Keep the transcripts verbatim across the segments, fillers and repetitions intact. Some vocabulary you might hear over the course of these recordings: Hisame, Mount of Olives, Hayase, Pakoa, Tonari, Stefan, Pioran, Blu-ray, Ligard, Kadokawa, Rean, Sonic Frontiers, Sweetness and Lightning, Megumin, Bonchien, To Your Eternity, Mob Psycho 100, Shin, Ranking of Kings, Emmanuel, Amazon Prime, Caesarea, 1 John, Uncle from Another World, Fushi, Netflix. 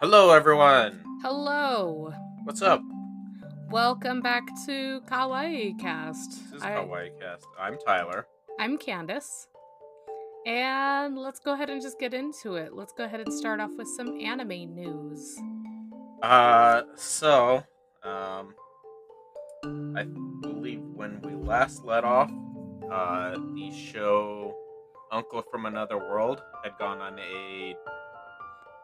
Hello, everyone. Hello. What's up? Welcome back to Kawaii Cast. This is I... Kawaii Cast. I'm Tyler. I'm Candace. And let's go ahead and just get into it. Let's go ahead and start off with some anime news. Uh, so, um, I believe when we last let off, uh, the show Uncle from Another World had gone on a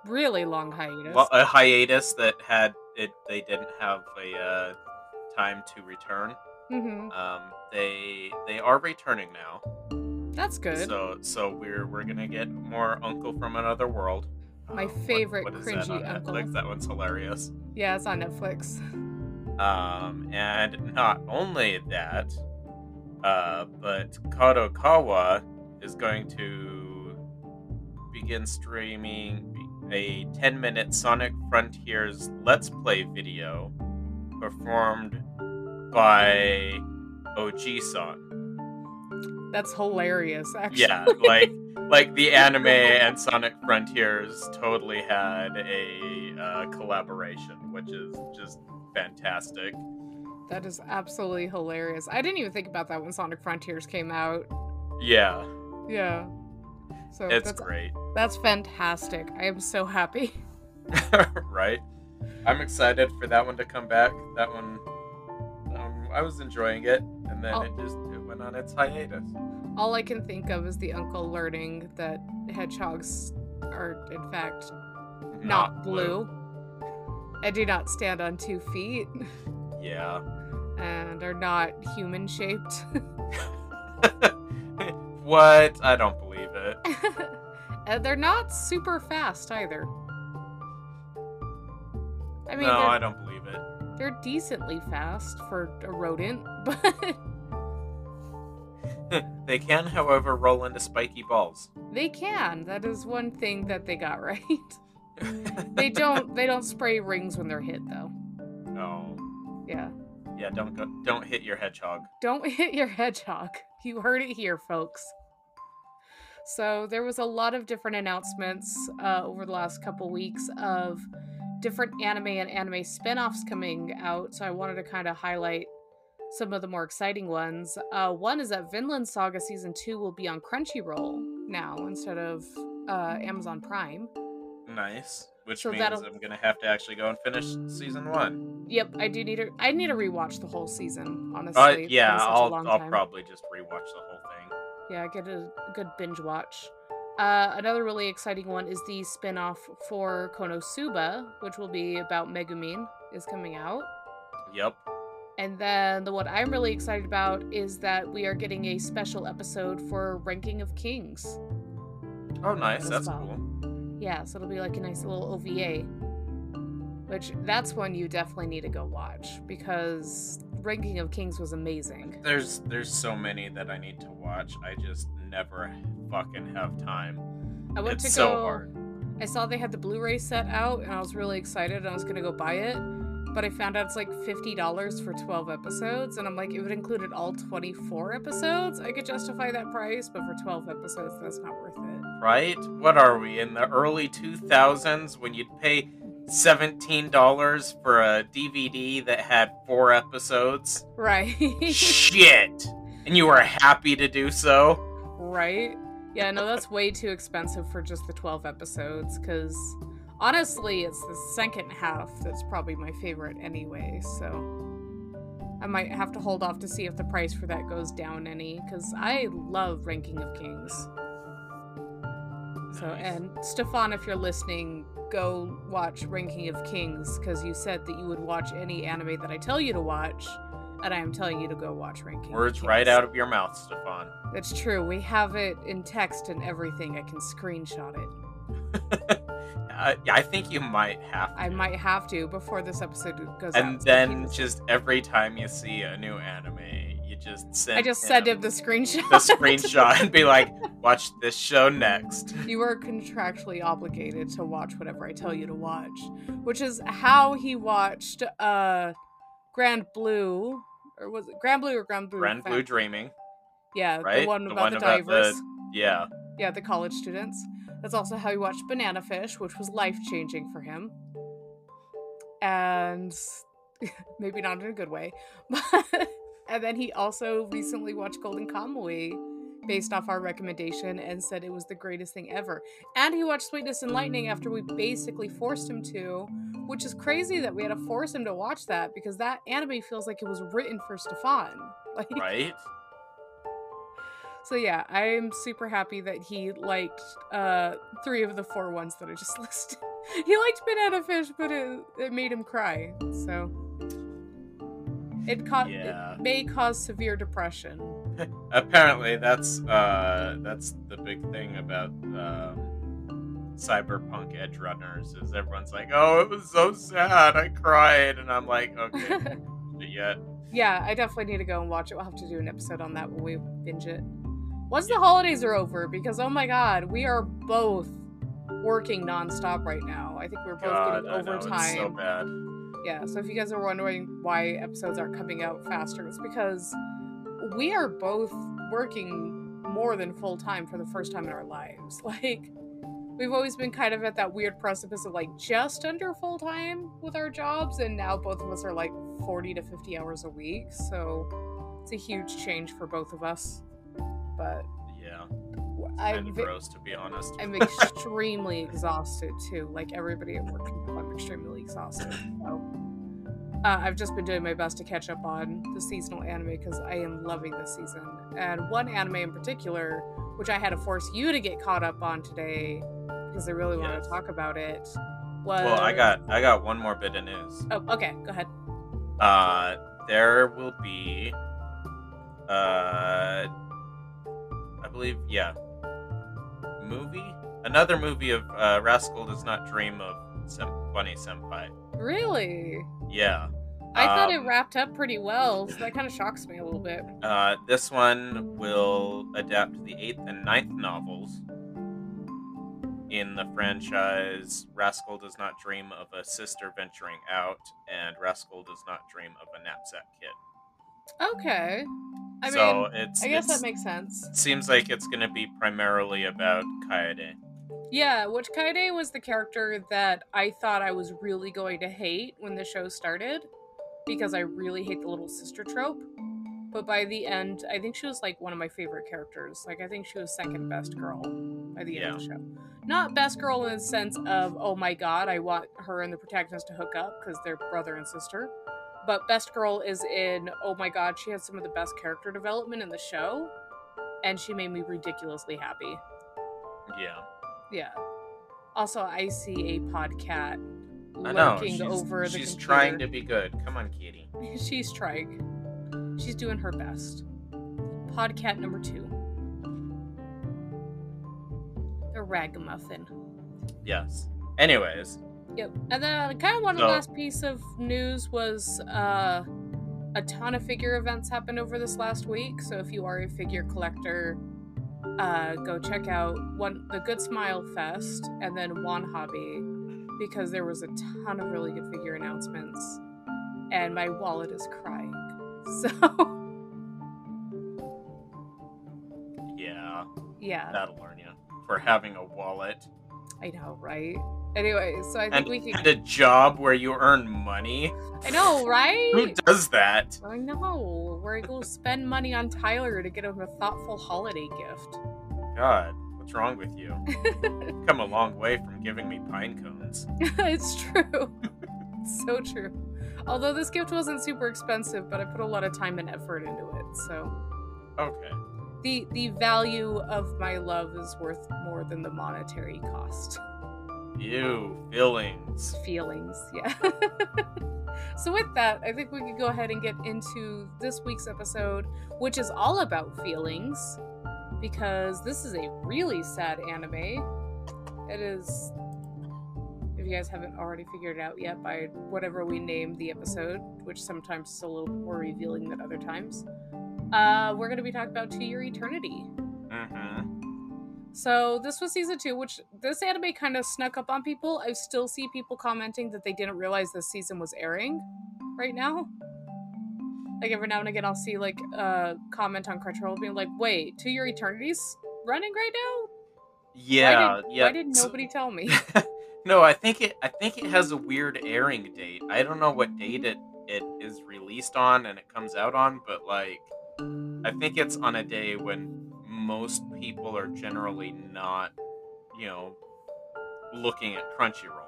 really long hiatus. Well, a hiatus that had it. They didn't have a uh, time to return. Mm-hmm. Um, they they are returning now. That's good. So so we're we're gonna get more Uncle from Another World. My um, favorite what, what cringy is that on Uncle. Netflix? That one's hilarious. Yeah, it's on Netflix. Um, and not only that, uh, but Kadokawa is going to begin streaming a ten-minute Sonic Frontiers Let's Play video performed by O G-san. That's hilarious, actually. Yeah, like like the anime and Sonic Frontiers totally had a uh, collaboration, which is just fantastic. That is absolutely hilarious. I didn't even think about that when Sonic Frontiers came out. Yeah. Yeah. So it's that's, great. That's fantastic. I am so happy. Right? I'm excited for that one to come back. That one, um, I was enjoying it, and then I'll, it just it went on its hiatus. All I can think of is the uncle learning that hedgehogs are, in fact, not, not blue. blue. And do not stand on two feet. Yeah. And are not human-shaped. What? I don't believe it. And they're not super fast either. I mean, no, I don't believe it. They're decently fast for a rodent, but they can, however, roll into spiky balls. They can. That is one thing that they got right. They don't. They don't spray rings when they're hit, though. No. Yeah. Yeah. Don't go, don't hit your hedgehog. Don't hit your hedgehog. You heard it here, folks. So there was a lot of different announcements uh, over the last couple weeks of different anime and anime spinoffs coming out. So I wanted to kind of highlight some of the more exciting ones. Uh, one is that Vinland Saga Season two will be on Crunchyroll now instead of uh, Amazon Prime. Nice. Which so means that'll... I'm going to have to actually go and finish Season one. Yep, I do need to. I need to rewatch the whole season. Honestly, uh, yeah, I'll I'll probably just rewatch the whole thing. Yeah, get a good binge watch. Uh, another really exciting one is the spinoff for Konosuba, which will be about Megumin, is coming out. Yep. And then the one I'm really excited about is that we are getting a special episode for Ranking of Kings. Oh, nice! That's cool. Yeah, so it'll be like a nice little O V A. Which, that's one you definitely need to go watch, because Ranking of Kings was amazing. There's there's so many that I need to watch. I just never fucking have time. I went it's to go, so hard. I saw they had the Blu-ray set out, and I was really excited, and I was going to go buy it. But I found out it's like fifty dollars for twelve episodes, and I'm like, if it included all twenty-four episodes, I could justify that price, but for twelve episodes, that's not worth it. Right? What are we, in the early two thousands, when you'd pay seventeen dollars for a D V D that had four episodes? Right. Shit! And you were happy to do so? Right? Yeah, no, that's way too expensive for just the twelve episodes, because honestly, it's the second half that's probably my favorite anyway, so I might have to hold off to see if the price for that goes down any, because I love Ranking of Kings. So, and Stefan, if you're listening, go watch Ranking of Kings, because you said that you would watch any anime that I tell you to watch, and I am telling you to go watch Ranking Words of Kings. Words right out of your mouth, Stefan. That's true. We have it in text and everything. I can screenshot it. I, I think you might have to. I might have to before this episode goes and out. And then just every time you see a new anime, you just send I just him send him the screenshot. The screenshot and be like, watch this show next. You are contractually obligated to watch whatever I tell you to watch, which is how he watched uh, Grand Blue, or was it Grand Blue or Grand Blue? Grand Blue Dreaming. Yeah, right? the one the about one the about divers. The, yeah. Yeah, the college students. That's also how he watched Banana Fish, which was life-changing for him. and maybe not in a good way. But and then he also recently watched Golden Kamuy based off our recommendation and said it was the greatest thing ever. And he watched Sweetness and Lightning after we basically forced him to, which is crazy that we had to force him to watch that, because that anime feels like it was written for Stefan. Like, right? So yeah, I'm super happy that he liked uh, three of the four ones that I just listed. He liked Banana Fish, but it, it made him cry, so... It, co- yeah. It may cause severe depression. Apparently, that's uh, that's the big thing about uh, Cyberpunk Edgerunners, is everyone's like, oh, it was so sad, I cried, and I'm like, okay, but yet. Yeah, I definitely need to go and watch it. We'll have to do an episode on that when we binge it. Once yeah. the holidays are over, because, oh my god, we are both working nonstop right now. I think we're both god, getting overtime. I know, it's so bad. Yeah, so if you guys are wondering why episodes aren't coming out faster, it's because we are both working more than full-time for the first time in our lives. Like, we've always been kind of at that weird precipice of, like, just under full-time with our jobs, and now both of us are, like, forty to fifty hours a week, so it's a huge change for both of us. But... yeah. I'm and gross, to be honest. I'm extremely exhausted, too. Like, everybody at work, I'm extremely exhausted. So, uh, I've just been doing my best to catch up on the seasonal anime, because I am loving this season. And one anime in particular, which I had to force you to get caught up on today, because I really yes. want to talk about it, was... Well, I got, I got one more bit of news. Oh, okay. Go ahead. Uh, there will be... Uh... I believe, yeah... movie? Another movie of uh, Rascal Does Not Dream of Sem- Bunny Senpai. Really? Yeah. I um, thought it wrapped up pretty well, so that kind of shocks me a little bit. Uh, this one will adapt the eighth and ninth novels in the franchise Rascal Does Not Dream of a Sister Venturing Out and Rascal Does Not Dream of a Knapsack Kid. Okay. I so mean, it's, I guess it's, that makes sense. It seems like it's going to be primarily about Kaede. Yeah, which Kaede was the character that I thought I was really going to hate when the show started, because I really hate the little sister trope. But by the end, I think she was like one of my favorite characters. Like, I think she was second best girl by the yeah. end of the show. Not best girl in the sense of, oh my god, I want her and the protagonist to hook up because they're brother and sister. But best girl is in, oh my god, she has some of the best character development in the show, and she made me ridiculously happy. Yeah. Yeah. Also, I see a podcat lurking over the computer. She's trying to be good. Come on, kitty. She's trying. She's doing her best. Podcat number two. The ragamuffin. Yes. Anyways... Yep. And then kind of one of the so, last piece of news was uh, a ton of figure events happened over this last week. So if you are a figure collector, uh, go check out one the Good Smile Fest and then One Hobby, because there was a ton of really good figure announcements. And my wallet is crying. So yeah. Yeah. That'll learn you for having a wallet. I know, right? Anyway, so I think and, we can... And a job where you earn money? I know, right? Who does that? I know. Where I go spend money on Tyler to get him a thoughtful holiday gift. God, what's wrong with you? You've come a long way from giving me pine cones. It's true. It's so true. Although this gift wasn't super expensive, but I put a lot of time and effort into it, so... Okay. The, the value of my love is worth more than the monetary cost. Ew, feelings. Feelings, yeah. So with that, I think we could go ahead and get into this week's episode, which is all about feelings, because this is a really sad anime. It is, if you guys haven't already figured it out yet by whatever we named the episode, which sometimes is a little more revealing than other times, uh, we're going to be talking about To Your Eternity. Uh-huh. So this was season two, which this anime kind of snuck up on people. I still see people commenting that they didn't realize this season was airing right now. Like, every now and again, I'll see, like, a comment on Crunchyroll being like, wait, To Your Eternity's running right now? Yeah. Why, did, yeah. why didn't nobody tell me? No, I think it. I think it has a weird airing date. I don't know what date it, it is released on and it comes out on, but like, I think it's on a day when most people are generally not, you know, looking at Crunchyroll.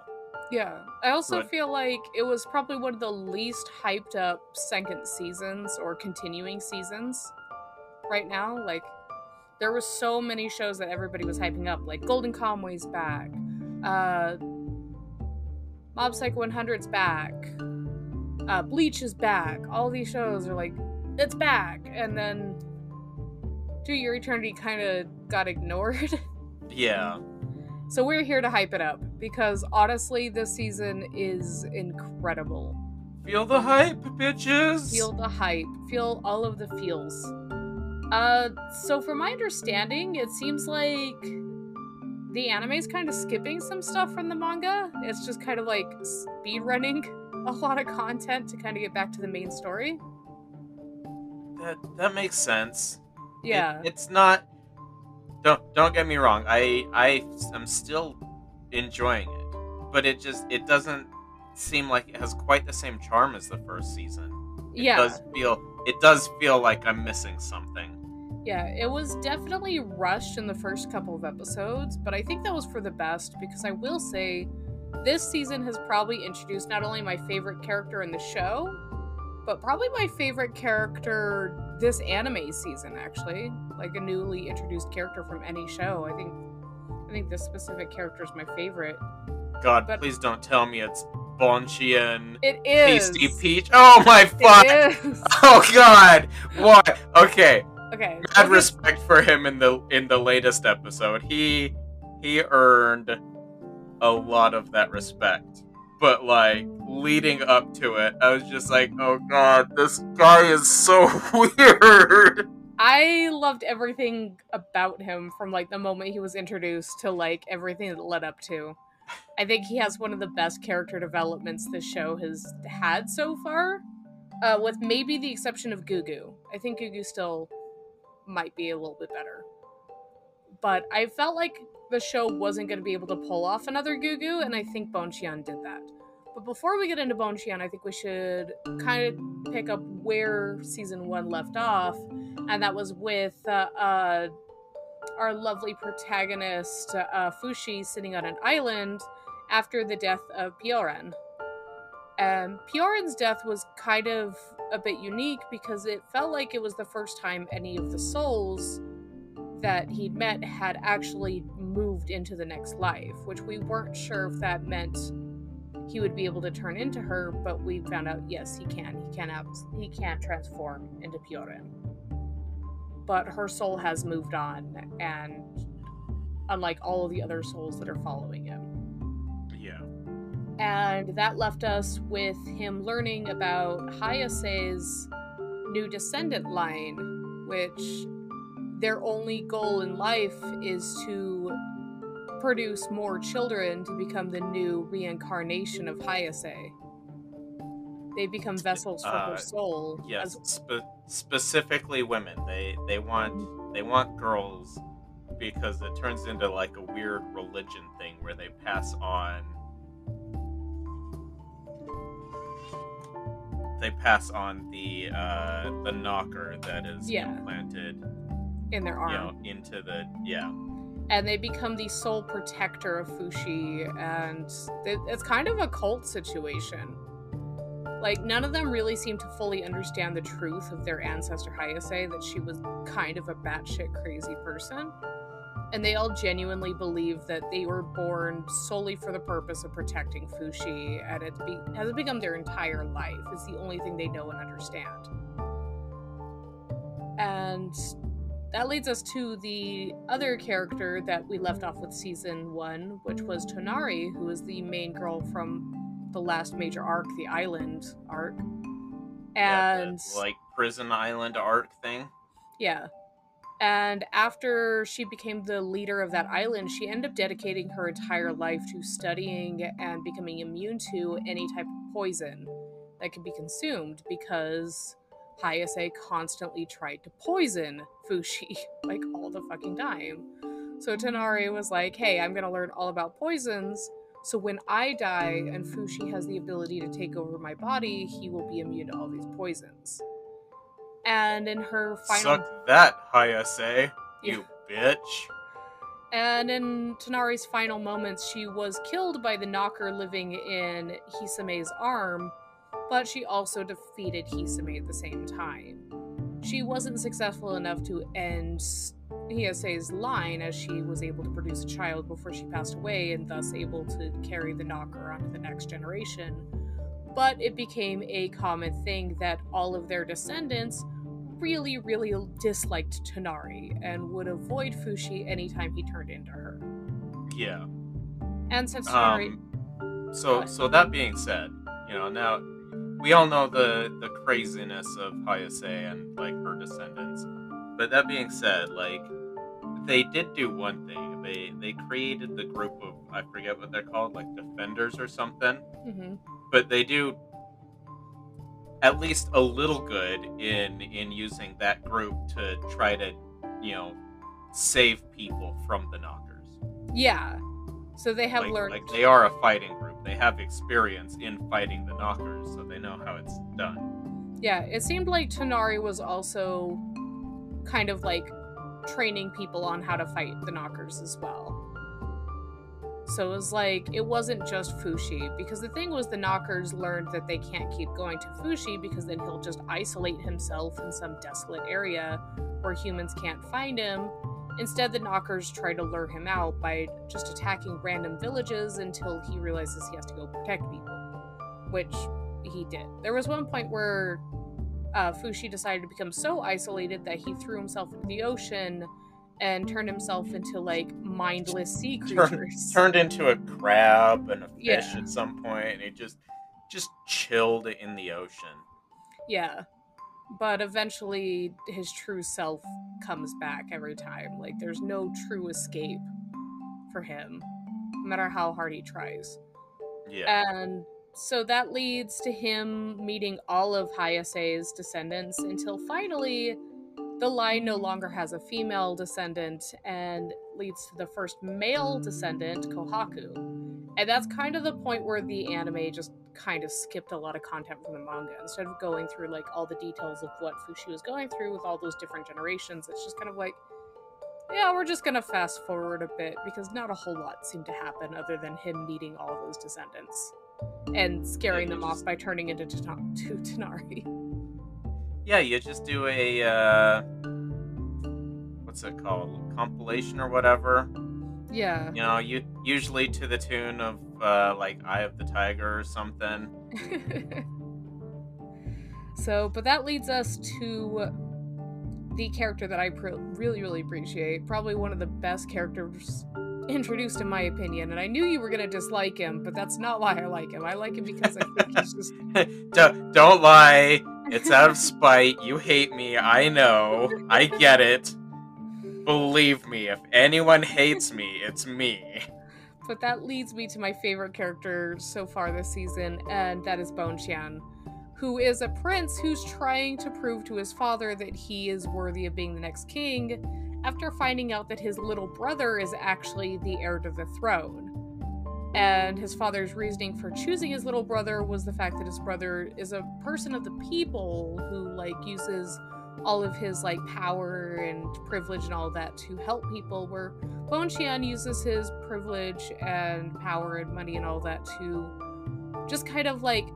Yeah, I also but, feel like it was probably one of the least hyped up second seasons or continuing seasons right now. Like, there were so many shows that everybody was hyping up, like Golden Kamuy's back, uh, Mob Psycho one hundred's back, uh, Bleach is back. All these shows are like, it's back, and then To Your Eternity kind of got ignored. Yeah. So we're here to hype it up, because honestly, this season is incredible. Feel the hype, bitches! Feel the hype. Feel all of the feels. Uh, so from my understanding, it seems like the anime's kind of skipping some stuff from the manga. It's just kind of like speedrunning a lot of content to kind of get back to the main story. That, that makes sense. Yeah. It, it's not... Don't don't get me wrong. I I am still enjoying it, but it just it doesn't seem like it has quite the same charm as the first season. It yeah, does feel it does feel like I'm missing something. Yeah, it was definitely rushed in the first couple of episodes, but I think that was for the best, because I will say this season has probably introduced not only my favorite character in the show, but probably my favorite character. This anime season, actually, like a newly introduced character from any show. I think, I think this specific character is my favorite. God, but please don't tell me it's Bonchien. It is Tasty Peach. Oh my fuck! It is. Oh god! What? Okay. Okay. Mad respect for him in the in the latest episode. He he earned a lot of that respect. But, like, leading up to it, I was just like, oh god, this guy is so weird! I loved everything about him from, like, the moment he was introduced to, like, everything that led up to. I think he has one of the best character developments this show has had so far. Uh, with maybe the exception of Gugu. I think Gugu still might be a little bit better. But I felt like the show wasn't going to be able to pull off another Gugu, and I think Bonchien did that. But before we get into Bonchien, I think we should kind of pick up where season one left off, and that was with uh, uh, our lovely protagonist, uh, Fushi, sitting on an island after the death of Pioran. And Pioran's death was kind of a bit unique, because it felt like it was the first time any of the souls that he'd met had actually moved into the next life, which we weren't sure if that meant he would be able to turn into her, but we found out, yes, he can. He can, abs- he can transform into Pioran. But her soul has moved on, and unlike all of the other souls that are following him. Yeah. And that left us with him learning about Hayase's new descendant line, which... their only goal in life is to produce more children to become the new reincarnation of Hayase. They become vessels for uh, her soul. Yes, as... spe- specifically women. They they want they want girls, because it turns into like a weird religion thing where they pass on they pass on the uh, the knocker that is yeah. implanted. In their arm. You know, into the, yeah. And they become the sole protector of Fushi, and they, it's kind of a cult situation. Like, none of them really seem to fully understand the truth of their ancestor Hayase, that she was kind of a batshit crazy person. And they all genuinely believe that they were born solely for the purpose of protecting Fushi, and it be, has become their entire life. It's the only thing they know and understand. And... that leads us to the other character that we left off with season one, which was Tonari, who is the main girl from the last major arc, the island arc. And yeah, the, like, prison island arc thing. Yeah. And after she became the leader of that island, she ended up dedicating her entire life to studying and becoming immune to any type of poison that could be consumed, because... Hayase constantly tried to poison Fushi, like, all the fucking time. So Tonari was like, hey, I'm gonna learn all about poisons So when I die and Fushi has the ability to take over my body, he will be immune to all these poisons. And in her final... Suck that, Hayase, you bitch. And in Tonari's final moments, she was killed by the knocker living in Hisame's arm, but she also defeated Hisame at the same time. She wasn't successful enough to end Hiyase's line, as she was able to produce a child before she passed away and thus able to carry the knocker onto the next generation. But it became a common thing that all of their descendants really, really disliked Tonari and would avoid Fushi anytime he turned into her. Yeah. And since Tonari... Um, so, so that being said, you know, now... we all know the, the craziness of Hayase and, like, her descendants. But that being said, like, they did do one thing. They they created the group of, I forget what they're called, like, defenders or something. Mm-hmm. But they do at least a little good in, in using that group to try to, you know, save people from the knockers. Yeah. So they have like, learned... Like, they are a fighting group. They have experience in fighting the knockers, so they know how it's done. Yeah, it seemed like Tonari was also kind of like training people on how to fight the knockers as well. So it was like, it wasn't just Fushi, because the thing was the knockers learned that they can't keep going to Fushi because then he'll just isolate himself in some desolate area where humans can't find him. Instead, the knockers try to lure him out by just attacking random villages until he realizes he has to go protect people, which he did. There was one point where uh, Fushi decided to become so isolated that he threw himself into the ocean and turned himself into, like, mindless sea creatures. Turn, turned into a crab and a fish yeah. at some point, and he just, just chilled in the ocean. Yeah. But eventually, his true self comes back every time. Like, there's no true escape for him, no matter how hard he tries. Yeah. And so that leads to him meeting all of Hayase's descendants until finally, the line no longer has a female descendant and leads to the first male descendant, Kohaku. And that's kind of the point where the anime just kind of skipped a lot of content from the manga. Instead of going through, like, all the details of what Fushi was going through with all those different generations, it's just kind of like, yeah, we're just gonna fast forward a bit, because not a whole lot seemed to happen other than him meeting all those descendants and scaring yeah, them just... off by turning into to Tonari. Yeah, you just do a, uh... what's it called? Compilation or whatever? Yeah. You know, you usually to the tune of, uh, like, Eye of the Tiger or something. So, but that leads us to the character that I pr- really, really appreciate. Probably one of the best characters introduced, in my opinion. And I knew you were going to dislike him, but that's not why I like him. I like him because I think he's just... don't, don't lie. It's out of spite. You hate me. I know. I get it. Believe me, if anyone hates me, it's me. But that leads me to my favorite character so far this season, and that is Bonchien, who is a prince who's trying to prove to his father that he is worthy of being the next king after finding out that his little brother is actually the heir to the throne. And his father's reasoning for choosing his little brother was the fact that his brother is a person of the people who, like, uses all of his, like, power and privilege and all that to help people, where Bonchien uses his privilege and power and money and all that to just kind of, like,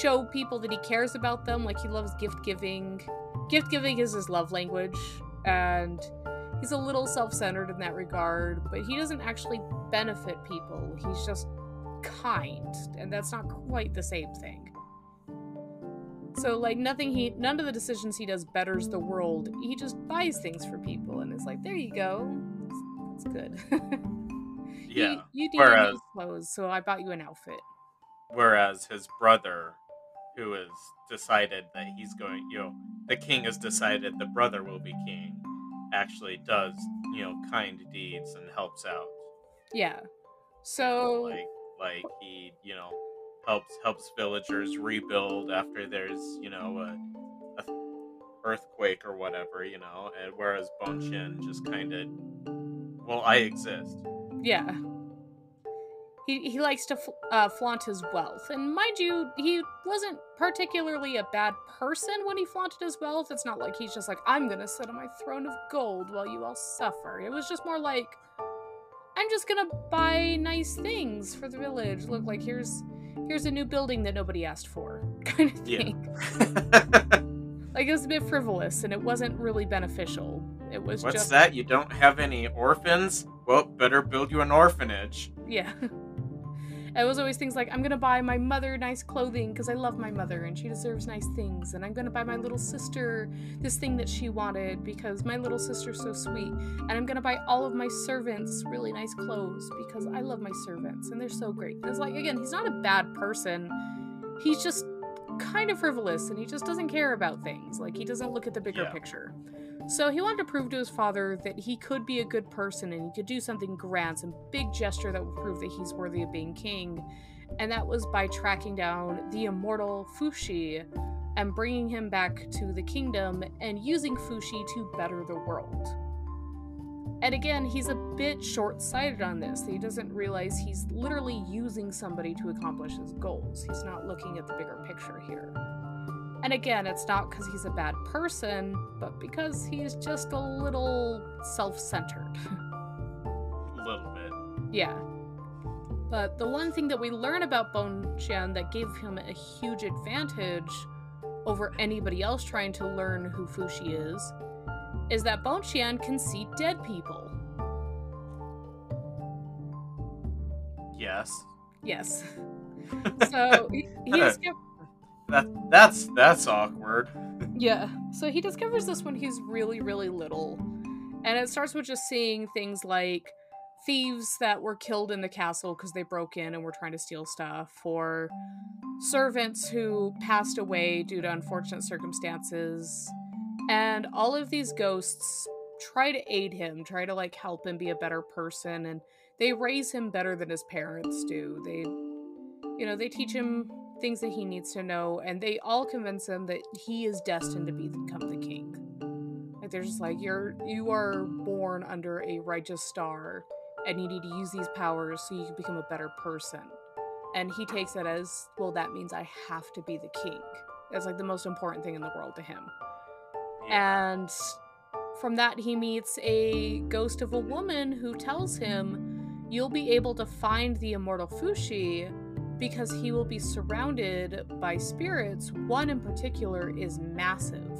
show people that he cares about them. Like, he loves gift-giving. Gift-giving is his love language, and he's a little self-centered in that regard, but he doesn't actually benefit people. He's just kind, and that's not quite the same thing. So, like, nothing he, none of the decisions he does betters the world. He just buys things for people, and it's like, there you go. That's good. Yeah. You, you need whereas, clothes, so I bought you an outfit. Whereas his brother, who has decided that he's going, you know, the king has decided the brother will be king, actually does, you know, kind deeds and helps out. Yeah. So... Like, like he, you know... Helps helps villagers rebuild after there's, you know, a, a earthquake or whatever, you know, and whereas Bonchien just kind of, well, I exist. Yeah. He, he likes to uh, flaunt his wealth. And mind you, he wasn't particularly a bad person when he flaunted his wealth. It's not like he's just like, I'm gonna sit on my throne of gold while you all suffer. It was just more like, I'm just gonna buy nice things for the village. Look, like, here's here's a new building that nobody asked for, kind of thing. Yeah. Like, it was a bit frivolous, and it wasn't really beneficial. It was What's just... What's that? You don't have any orphans? Well, better build you an orphanage. Yeah. It was always things like, I'm gonna buy my mother nice clothing because I love my mother and she deserves nice things. And I'm gonna buy my little sister this thing that she wanted because my little sister's so sweet. And I'm gonna buy all of my servants really nice clothes because I love my servants and they're so great. And it's like, again, he's not a bad person. He's just kind of frivolous and he just doesn't care about things. Like, he doesn't look at the bigger yeah. picture. So he wanted to prove to his father that he could be a good person and he could do something grand, some big gesture that would prove that he's worthy of being king. And that was by tracking down the immortal Fushi and bringing him back to the kingdom and using Fushi to better the world. And again, he's a bit short-sighted on this. He doesn't realize he's literally using somebody to accomplish his goals. He's not looking at the bigger picture here. And again, it's not because he's a bad person, but because he's just a little self-centered. A little bit. Yeah. But the one thing that we learn about Bonchien that gave him a huge advantage over anybody else trying to learn who Fushi is, is that Bonchien can see dead people. Yes. Yes. So he, he is... That, that's that's awkward. Yeah. So he discovers this when he's really, really little. And it starts with just seeing things like thieves that were killed in the castle because they broke in and were trying to steal stuff, or servants who passed away due to unfortunate circumstances. And all of these ghosts try to aid him, try to, like, help him be a better person. And they raise him better than his parents do. They, you know, they teach him things that he needs to know, and they all convince him that he is destined to become the king. Like, they're just like, you're you are born under a righteous star, and you need to use these powers so you can become a better person. And he takes it as, well, that means I have to be the king. That's like the most important thing in the world to him. Yeah. And from that, he meets a ghost of a woman who tells him, you'll be able to find the immortal Fushi because he will be surrounded by spirits. One in particular is massive,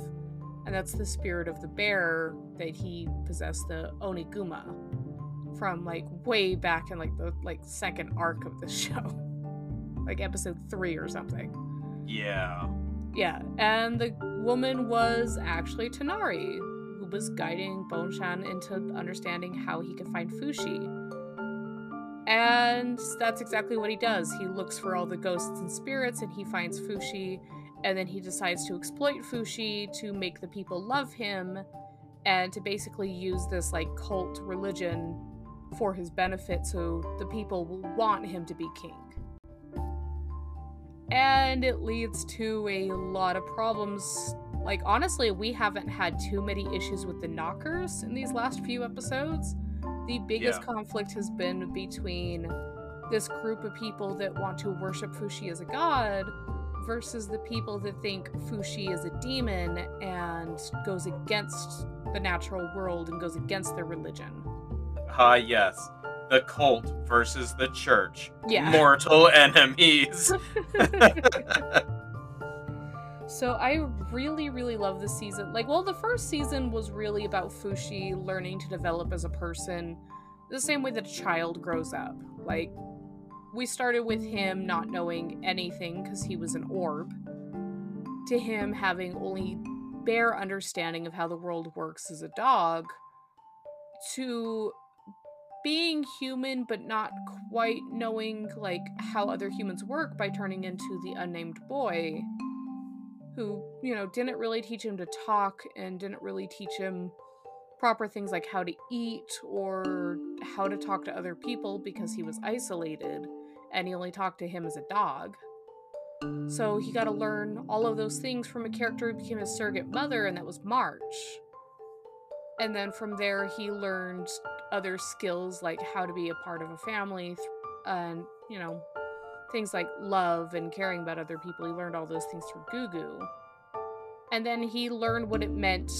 and that's the spirit of the bear that he possessed, the Oniguma, from, like, way back in, like, the, like, second arc of the show. Like, episode three or something. Yeah. Yeah, and the woman was actually Tonari, who was guiding Bonchien into understanding how he could find Fushi. And that's exactly what he does. He looks for all the ghosts and spirits, and he finds Fushi, and then he decides to exploit Fushi to make the people love him, and to basically use this, like, cult religion for his benefit so the people will want him to be king. And it leads to a lot of problems. Like, honestly, we haven't had too many issues with the knockers in these last few episodes. The biggest yeah. conflict has been between this group of people that want to worship Fushi as a god versus the people that think Fushi is a demon and goes against the natural world and goes against their religion. Ah, uh, yes. The cult versus the church. Yeah. Mortal enemies. So I really, really love this season. Like, well, the first season was really about Fushi learning to develop as a person the same way that a child grows up. Like, we started with him not knowing anything because he was an orb, to him having only bare understanding of how the world works as a dog, to being human but not quite knowing, like, how other humans work by turning into the unnamed boy, who, you know, didn't really teach him to talk and didn't really teach him proper things like how to eat or how to talk to other people because he was isolated and he only talked to him as a dog. So he got to learn all of those things from a character who became his surrogate mother, and that was March. And then from there, he learned other skills like how to be a part of a family and, you know, things like love and caring about other people. He learned all those things through Gugu. And then he learned what it meant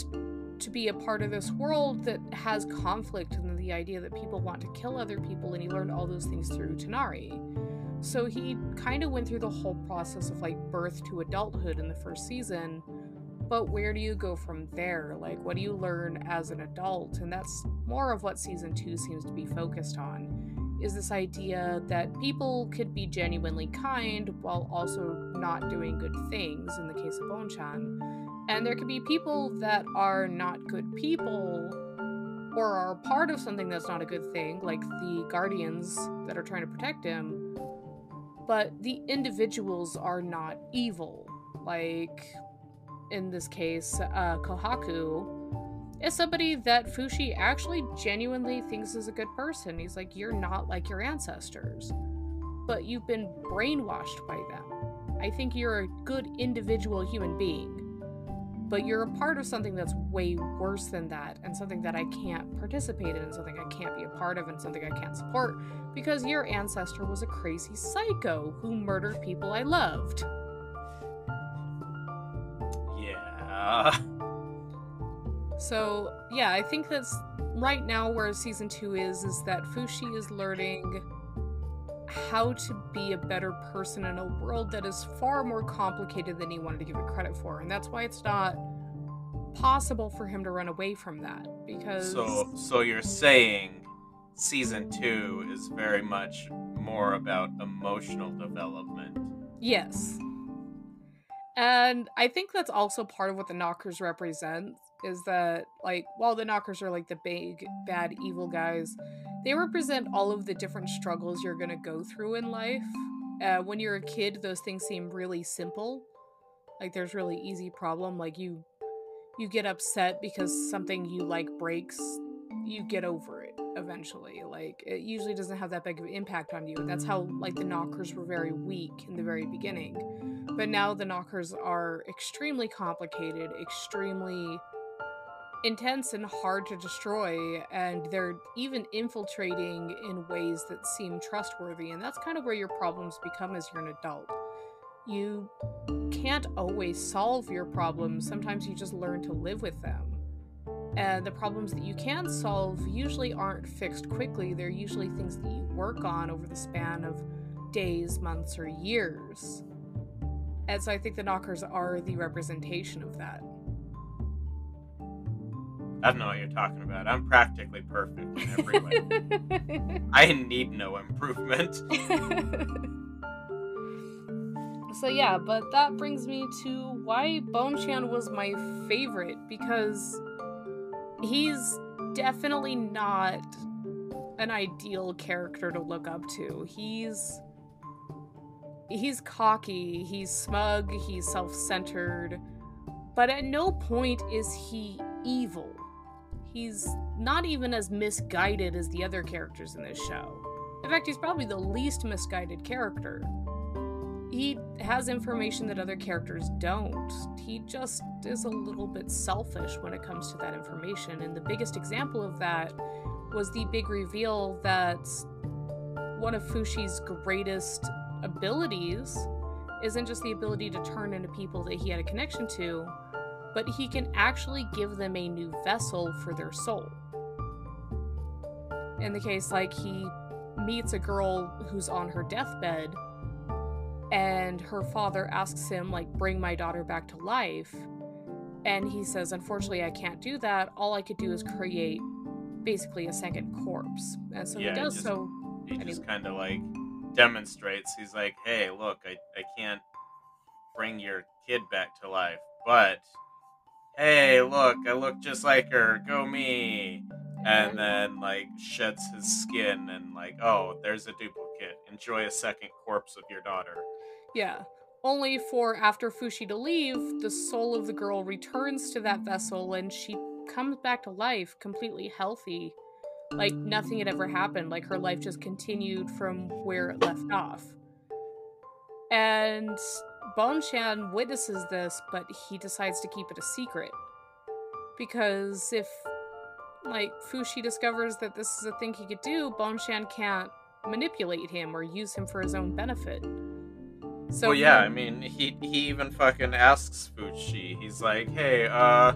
to be a part of this world that has conflict and the idea that people want to kill other people, and he learned all those things through Tonari. So he kind of went through the whole process of, like, birth to adulthood in the first season, but where do you go from there? Like, what do you learn as an adult? And that's more of what season two seems to be focused on, is this idea that people could be genuinely kind while also not doing good things, in the case of Bonchien, and there could be people that are not good people, or are part of something that's not a good thing, like the guardians that are trying to protect him, but the individuals are not evil. Like, in this case, uh, Kohaku is somebody that Fushi actually genuinely thinks is a good person. He's like, you're not like your ancestors, but you've been brainwashed by them. I think you're a good individual human being, but you're a part of something that's way worse than that, and something that I can't participate in, and something I can't be a part of, and something I can't support, because your ancestor was a crazy psycho who murdered people I loved. Yeah. So, yeah, I think that's right now where season two is, is that Fushi is learning how to be a better person in a world that is far more complicated than he wanted to give it credit for, and that's why it's not possible for him to run away from that, because... So, so you're saying season two is very much more about emotional development. Yes. And I think that's also part of what the Knockers represent, is that, like, while the Knockers are, like, the big, bad, evil guys, they represent all of the different struggles you're gonna go through in life. Uh, when you're a kid, those things seem really simple. Like, there's really easy problem. Like, you you get upset because something you like breaks, you get over it eventually. Like, it usually doesn't have that big of an impact on you. That's how, like, the Knockers were very weak in the very beginning. But now the Knockers are extremely complicated, extremely intense and hard to destroy, and they're even infiltrating in ways that seem trustworthy, and that's kind of where your problems become as you're an adult. You can't always solve your problems, sometimes you just learn to live with them. And the problems that you can solve usually aren't fixed quickly, they're usually things that you work on over the span of days, months, or years. And so I think the Knockers are the representation of that. I don't know what you're talking about. I'm practically perfect in every way. I need no improvement. So yeah, but that brings me to why Bonchien was my favorite, because he's definitely not an ideal character to look up to. He's he's cocky, he's smug, he's self-centered, but at no point is he evil. He's not even as misguided as the other characters in this show. In fact, he's probably the least misguided character. He has information that other characters don't. He just is a little bit selfish when it comes to that information, and the biggest example of that was the big reveal that one of Fushi's greatest abilities isn't just the ability to turn into people that he had a connection to, but he can actually give them a new vessel for their soul. In the case, like, he meets a girl who's on her deathbed, and her father asks him, like, bring my daughter back to life, and he says, unfortunately, I can't do that. All I could do is create, basically, a second corpse. And so yeah, he does he just, so... He just he... kind of, like, demonstrates. He's like, hey, look, I, I can't bring your kid back to life, but... hey, look, I look just like her, go me! And then, like, sheds his skin and, like, oh, there's a duplicate. Enjoy a second corpse of your daughter. Yeah. Only for after Fushi to leave, the soul of the girl returns to that vessel and she comes back to life completely healthy. Like, nothing had ever happened. Like, her life just continued from where it left off. And... Bonchien witnesses this, but he decides to keep it a secret. Because if, like, Fushi discovers that this is a thing he could do, Bonchien can't manipulate him or use him for his own benefit. So well, yeah, he... I mean, he he even fucking asks Fushi. He's like, hey, uh,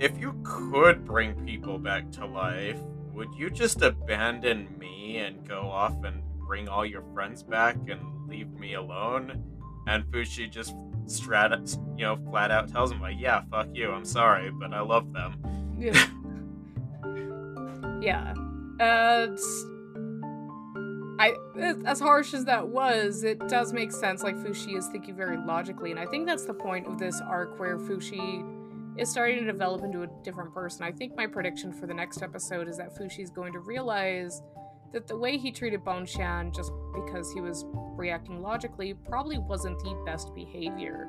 if you could bring people back to life, would you just abandon me and go off and bring all your friends back and leave me alone? And Fushi just strat, you know, flat out tells him, like, yeah, fuck you, I'm sorry, but I love them. Yeah. yeah. Uh, it's... I, as harsh as that was, it does make sense, like, Fushi is thinking very logically, and I think that's the point of this arc where Fushi is starting to develop into a different person. I think my prediction for the next episode is that Fushi is going to realize that the way he treated Bonchien, just because he was reacting logically, probably wasn't the best behavior.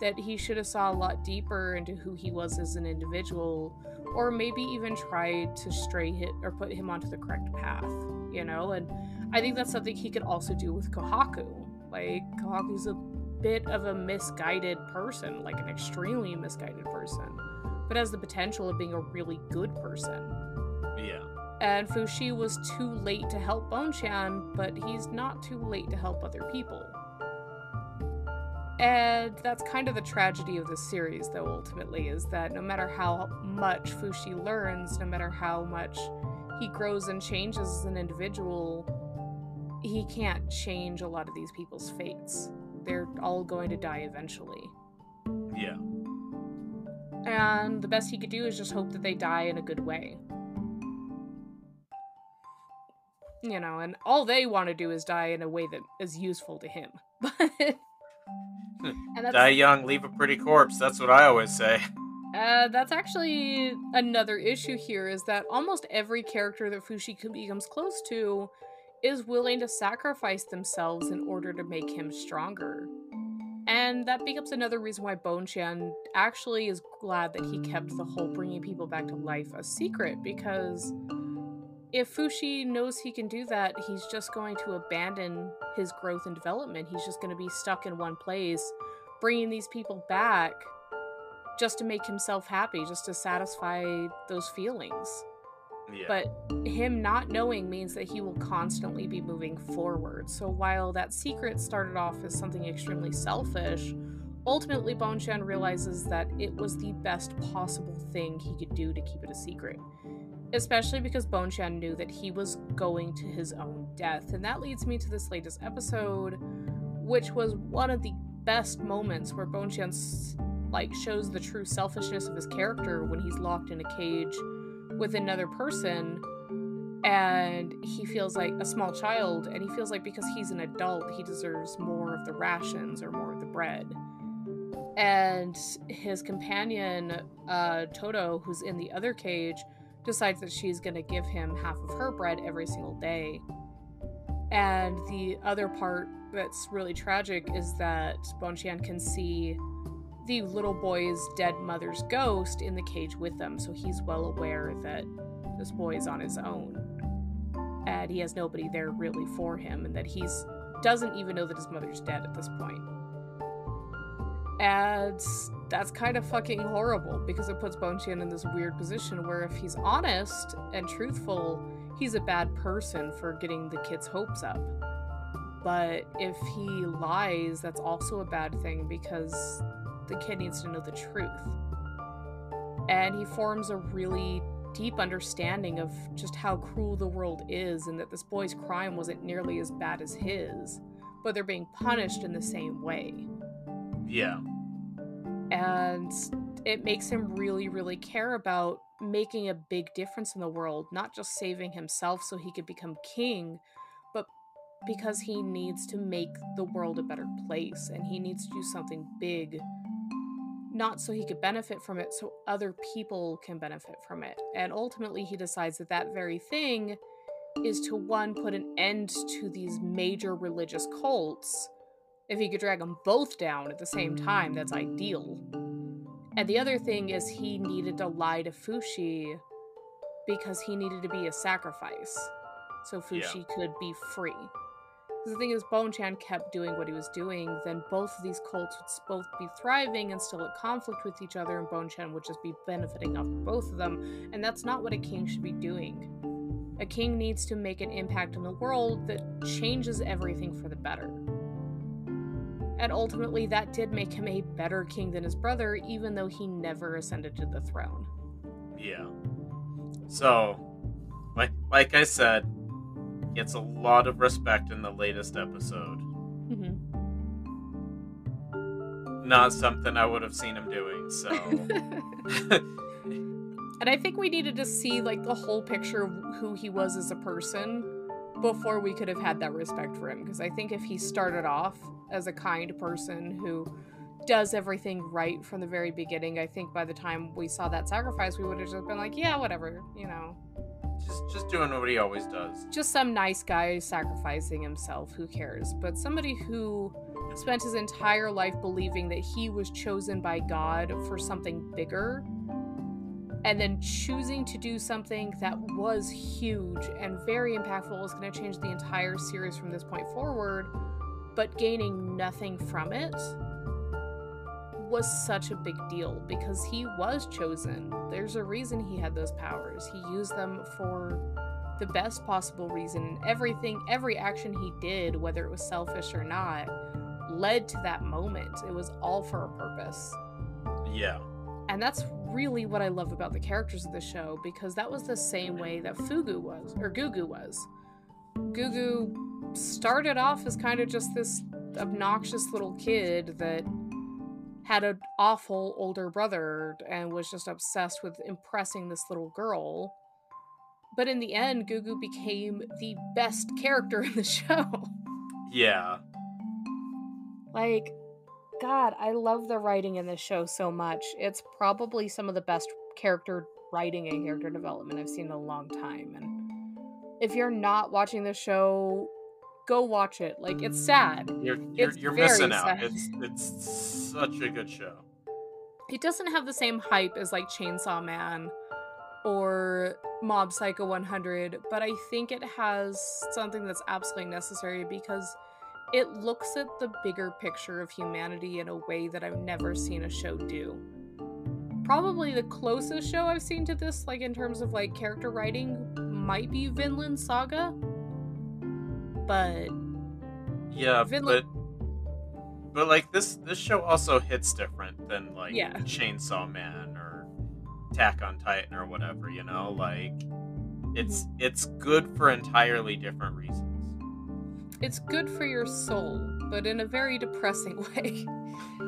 That he should have saw a lot deeper into who he was as an individual, or maybe even tried to stray hit or put him onto the correct path, you know? And I think that's something he could also do with Kohaku. Like, Kohaku's a bit of a misguided person, like an extremely misguided person, but has the potential of being a really good person. Yeah. And Fushi was too late to help Bonchien, but he's not too late to help other people. And that's kind of the tragedy of this series, though, ultimately, is that no matter how much Fushi learns, no matter how much he grows and changes as an individual, he can't change a lot of these people's fates. They're all going to die eventually. Yeah. And the best he could do is just hope that they die in a good way. You know, and all they want to do is die in a way that is useful to him. But... And die young, leave a pretty corpse. That's what I always say. Uh, that's actually another issue here, is that almost every character that Fushi becomes close to is willing to sacrifice themselves in order to make him stronger. And that becomes another reason why Bonchien actually is glad that he kept the whole bringing people back to life a secret, because if Fushi knows he can do that, he's just going to abandon his growth and development. He's just going to be stuck in one place, bringing these people back just to make himself happy, just to satisfy those feelings. Yeah. But him not knowing means that he will constantly be moving forward. So while that secret started off as something extremely selfish, ultimately Bonchien realizes that it was the best possible thing he could do to keep it a secret. Especially because Bonchien knew that he was going to his own death. And that leads me to this latest episode, which was one of the best moments where Bonchien like, shows the true selfishness of his character when he's locked in a cage with another person, and he feels like a small child, and he feels like because he's an adult, he deserves more of the rations or more of the bread. And his companion, uh, Toto, who's in the other cage, decides that she's going to give him half of her bread every single day. And the other part that's really tragic is that Bonchien can see the little boy's dead mother's ghost in the cage with them, so he's well aware that this boy is on his own. And he has nobody there really for him, and that he doesn't even know that his mother's dead at this point. And that's kind of fucking horrible, because it puts Bonchien in this weird position where if he's honest and truthful, he's a bad person for getting the kid's hopes up. But if he lies, that's also a bad thing, because the kid needs to know the truth. And he forms a really deep understanding of just how cruel the world is, and that this boy's crime wasn't nearly as bad as his, but they're being punished in the same way. Yeah. And it makes him really, really care about making a big difference in the world, not just saving himself so he could become king, but because he needs to make the world a better place, and he needs to do something big, not so he could benefit from it, so other people can benefit from it. And ultimately he decides that that very thing is to, one, put an end to these major religious cults. If he could drag them both down at the same time, that's ideal. And the other thing is he needed to lie to Fushi because he needed to be a sacrifice, so Fushi yeah. could be free. Because the thing is, Bonchien kept doing what he was doing, then both of these cults would both be thriving and still at conflict with each other, and Bonchien would just be benefiting off of both of them, and that's not what a king should be doing. A king needs to make an impact on the world that changes everything for the better. And ultimately, that did make him a better king than his brother, even though he never ascended to the throne. Yeah. So, like, like I said, gets a lot of respect in the latest episode. Mm-hmm. Not something I would have seen him doing, so... And I think we needed to see, like, the whole picture of who he was as a person before we could have had that respect for him, because I think if he started off as a kind person who does everything right from the very beginning, I think by the time we saw that sacrifice, we would have just been like, yeah, whatever, you know. Just just doing what he always does. Just some nice guy sacrificing himself, who cares? But somebody who spent his entire life believing that he was chosen by God for something bigger, and then choosing to do something that was huge and very impactful, was going to change the entire series from this point forward, but gaining nothing from it, was such a big deal, because he was chosen. There's a reason he had those powers. He used them for the best possible reason. Everything, every action he did, whether it was selfish or not, led to that moment. It was all for a purpose. Yeah. And that's really what I love about the characters of the show, because that was the same way that Fugu was, or Gugu was. Gugu started off as kind of just this obnoxious little kid that had an awful older brother and was just obsessed with impressing this little girl. But in the end, Gugu became the best character in the show. Yeah. Like, God, I love the writing in this show so much. It's probably some of the best character writing and character development I've seen in a long time. And if you're not watching this show, go watch it. Like, it's sad. You're you're, it's you're missing out. Sad. It's it's such a good show. It doesn't have the same hype as like Chainsaw Man or Mob Psycho one hundred, but I think it has something that's absolutely necessary, because it looks at the bigger picture of humanity in a way that I've never seen a show do. Probably the closest show I've seen to this, like in terms of like character writing, might be Vinland Saga. But yeah, Vinland... but but like this this show also hits different than like yeah. Chainsaw Man or Attack on Titan or whatever, you know? Like it's it's good for entirely different reasons. It's good for your soul, but in a very depressing way.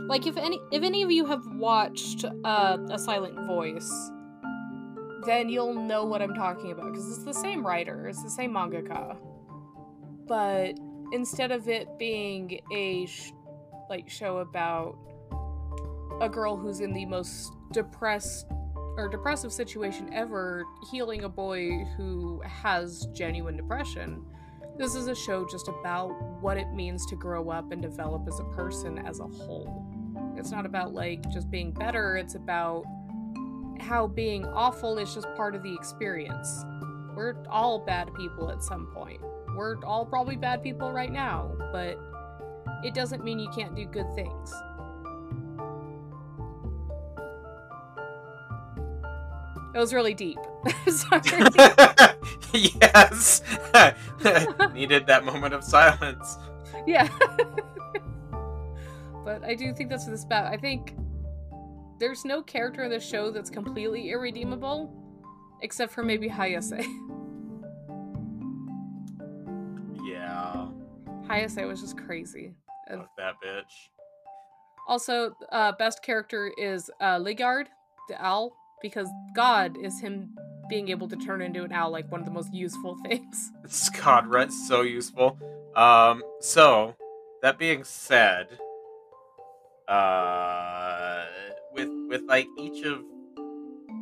Like if any if any of you have watched uh, A Silent Voice, then you'll know what I'm talking about, because it's the same writer, it's the same mangaka. But instead of it being a sh- like show about a girl who's in the most depressed or depressive situation ever healing a boy who has genuine depression, this is a show just about what it means to grow up and develop as a person as a whole. It's not about like just being better, it's about how being awful is just part of the experience. We're all bad people at some point. We're all probably bad people right now, but it doesn't mean you can't do good things. It was really deep. Sorry. Yes. Needed that moment of silence. Yeah. But I do think that's what this is about. I think there's no character in the show that's completely irredeemable, except for maybe Hayase. Yeah. Hayase was just crazy. Fuck that bitch. Also, uh, best character is uh, Ligard, the owl, because God is him being able to turn into an owl, like one of the most useful things. It's God, right? So useful. Um, so, that being said, uh, with with like each of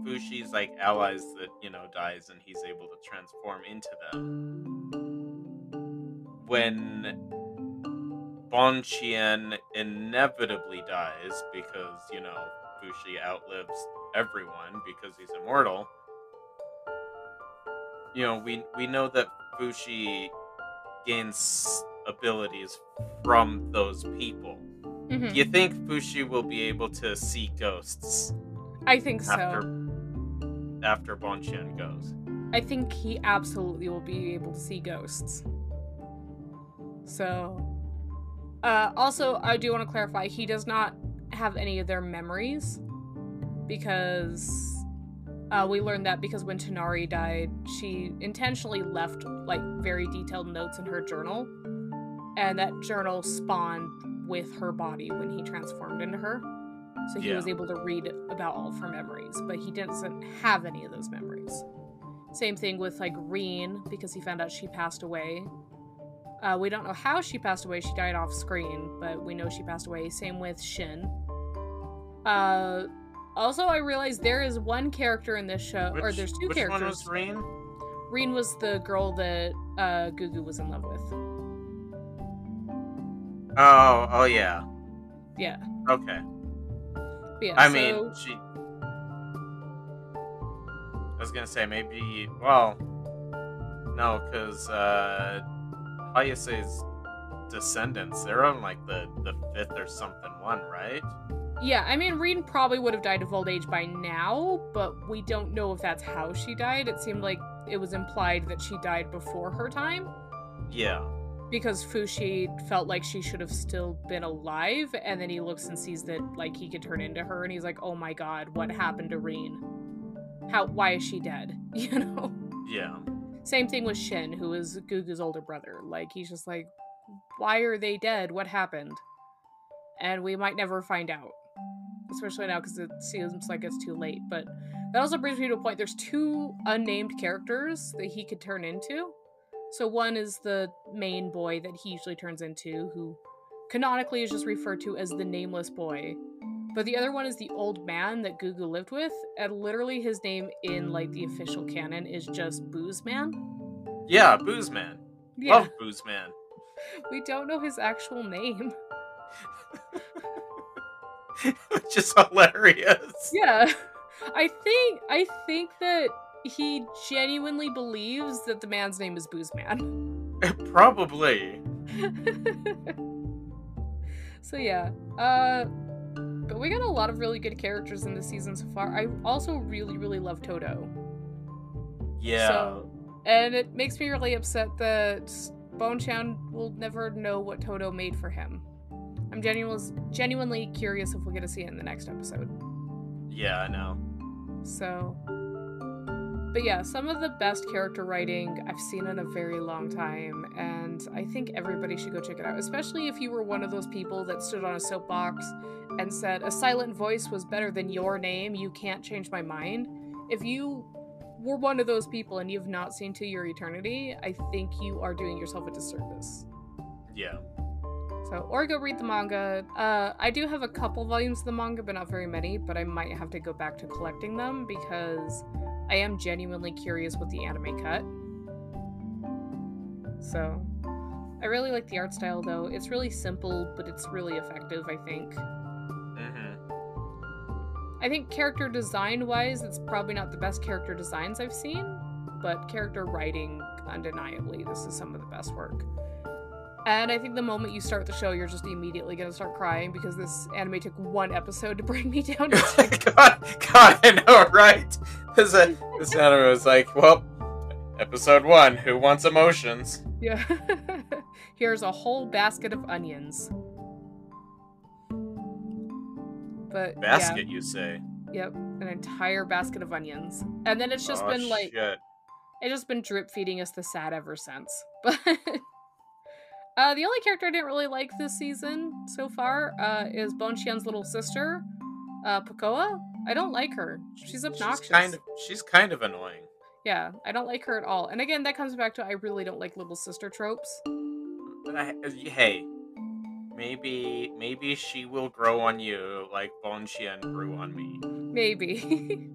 Fushi's like allies that, you know, dies and he's able to transform into them. When Bonchien inevitably dies, because, you know, Fushi outlives everyone because he's immortal, you know, we we know that Fushi gains abilities from those people. Mm-hmm. Do you think Fushi will be able to see ghosts? I think after, so. After Bonchien goes. I think he absolutely will be able to see ghosts. So, uh, also, I do want to clarify, he does not have any of their memories, because uh, we learned that because when Tonari died, she intentionally left, like, very detailed notes in her journal, and that journal spawned with her body when he transformed into her, so he yeah. was able to read about all of her memories, but he doesn't have any of those memories. Same thing with, like, Rean, because he found out she passed away. Uh, we don't know how she passed away. She died off screen, but we know she passed away. Same with Shin. Uh, also, I realized there is one character in this show, which, or there's two which characters. Which one was Rean? Rean was the girl that uh, Gugu was in love with. Oh, oh yeah. Yeah. Okay. Yeah, I so... mean, she... I was gonna say, maybe... Well, no, because... Uh... Hayase's descendants, they're on like the, the fifth or something one, right? Yeah, I mean, Rean probably would have died of old age by now, but we don't know if that's how she died. It seemed like it was implied that she died before her time. Yeah. Because Fushi felt like she should have still been alive, and then he looks and sees that, like, he could turn into her, and he's like, oh my god, what happened to Rean? How, why is she dead? You know? Yeah. Same thing with Shin, who is Gugu's older brother. Like, he's just like, why are they dead? What happened? And we might never find out. Especially now, because it seems like it's too late. But that also brings me to a point. There's two unnamed characters that he could turn into. So one is the main boy that he usually turns into, who canonically is just referred to as the Nameless Boy. But the other one is the old man that Gugu lived with, and literally his name in, like, the official canon is just Booze Man. Yeah, Booze Man. Yeah. Love Booze Man. We don't know his actual name. Which is hilarious. Yeah. I think I think that he genuinely believes that the man's name is Booze Man. Probably. So yeah. Uh But we got a lot of really good characters in this season so far. I also really, really love Toto. Yeah. So, and it makes me really upset that Bonchien will never know what Toto made for him. I'm genuinely, genuinely curious if we'll get to see it in the next episode. Yeah, I know. So. But yeah, some of the best character writing I've seen in a very long time. And I think everybody should go check it out. Especially if you were one of those people that stood on a soapbox and said, A Silent Voice was better than Your Name, you can't change my mind. If you were one of those people and you've not seen To Your Eternity, I think you are doing yourself a disservice. Yeah. So, or go read the manga. Uh, I do have a couple volumes of the manga, but not very many, but I might have to go back to collecting them because I am genuinely curious with the anime cut. So, I really like the art style, though. It's really simple, but it's really effective, I think. I think character design-wise, it's probably not the best character designs I've seen, but character writing, undeniably, this is some of the best work. And I think the moment you start the show, you're just immediately going to start crying, because this anime took one episode to bring me down to God, God, I know, right? This, uh, this anime was like, well, episode one, who wants emotions? Yeah. Here's a whole basket of onions. But, basket, yeah. You say? Yep, an entire basket of onions, and then it's just oh, been like, shit. It's just been drip feeding us the sad ever since. But uh, the only character I didn't really like this season so far uh, is Bonchien's little sister, uh, Pakoa. I don't like her. She's obnoxious. She's kind of, she's kind of annoying. Yeah, I don't like her at all. And again, that comes back to I really don't like little sister tropes. But I, hey. Maybe, maybe she will grow on you like Bonchien grew on me. Maybe.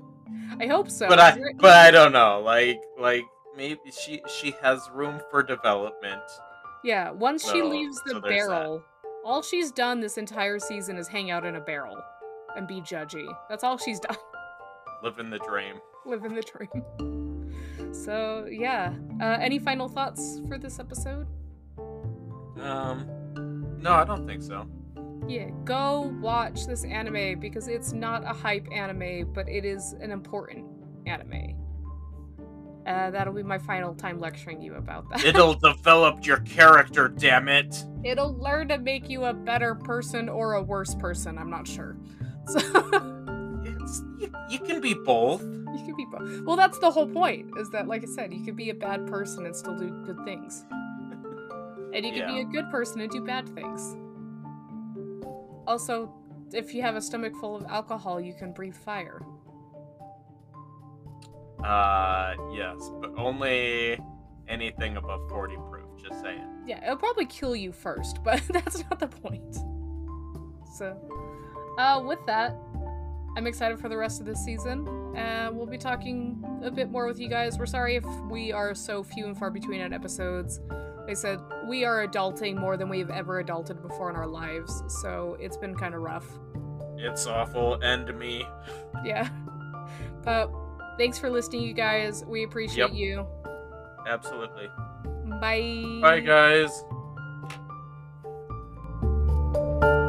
I hope so. But I, there... but I don't know. Like, like maybe she she has room for development. Yeah. Once so, she leaves the so barrel, that. All she's done this entire season is hang out in a barrel and be judgy. That's all she's done. Living the dream. Living the dream. So yeah. Uh, any final thoughts for this episode? Um. No, I don't think so. Yeah, go watch this anime because it's not a hype anime, but it is an important anime. Uh, that'll be my final time lecturing you about that. It'll develop your character, damn it. It'll learn to make you a better person or a worse person. I'm not sure. So it's, you, you can be both. You can be both. Well, that's the whole point, is that, like I said, you could be a bad person and still do good things. And you could yeah. be a good person and do bad things. Also, if you have a stomach full of alcohol, you can breathe fire. Uh, yes, but only anything above forty proof, just saying. Yeah, it'll probably kill you first, but that's not the point. So, uh, with that, I'm excited for the rest of this season, and uh, we'll be talking a bit more with you guys. We're sorry if we are so few and far between on episodes. Like I said, we are adulting more than we've ever adulted before in our lives, so it's been kind of rough. It's awful, and to me. Yeah, but thanks for listening, you guys. We appreciate yep. you. Absolutely. Bye. Bye, guys.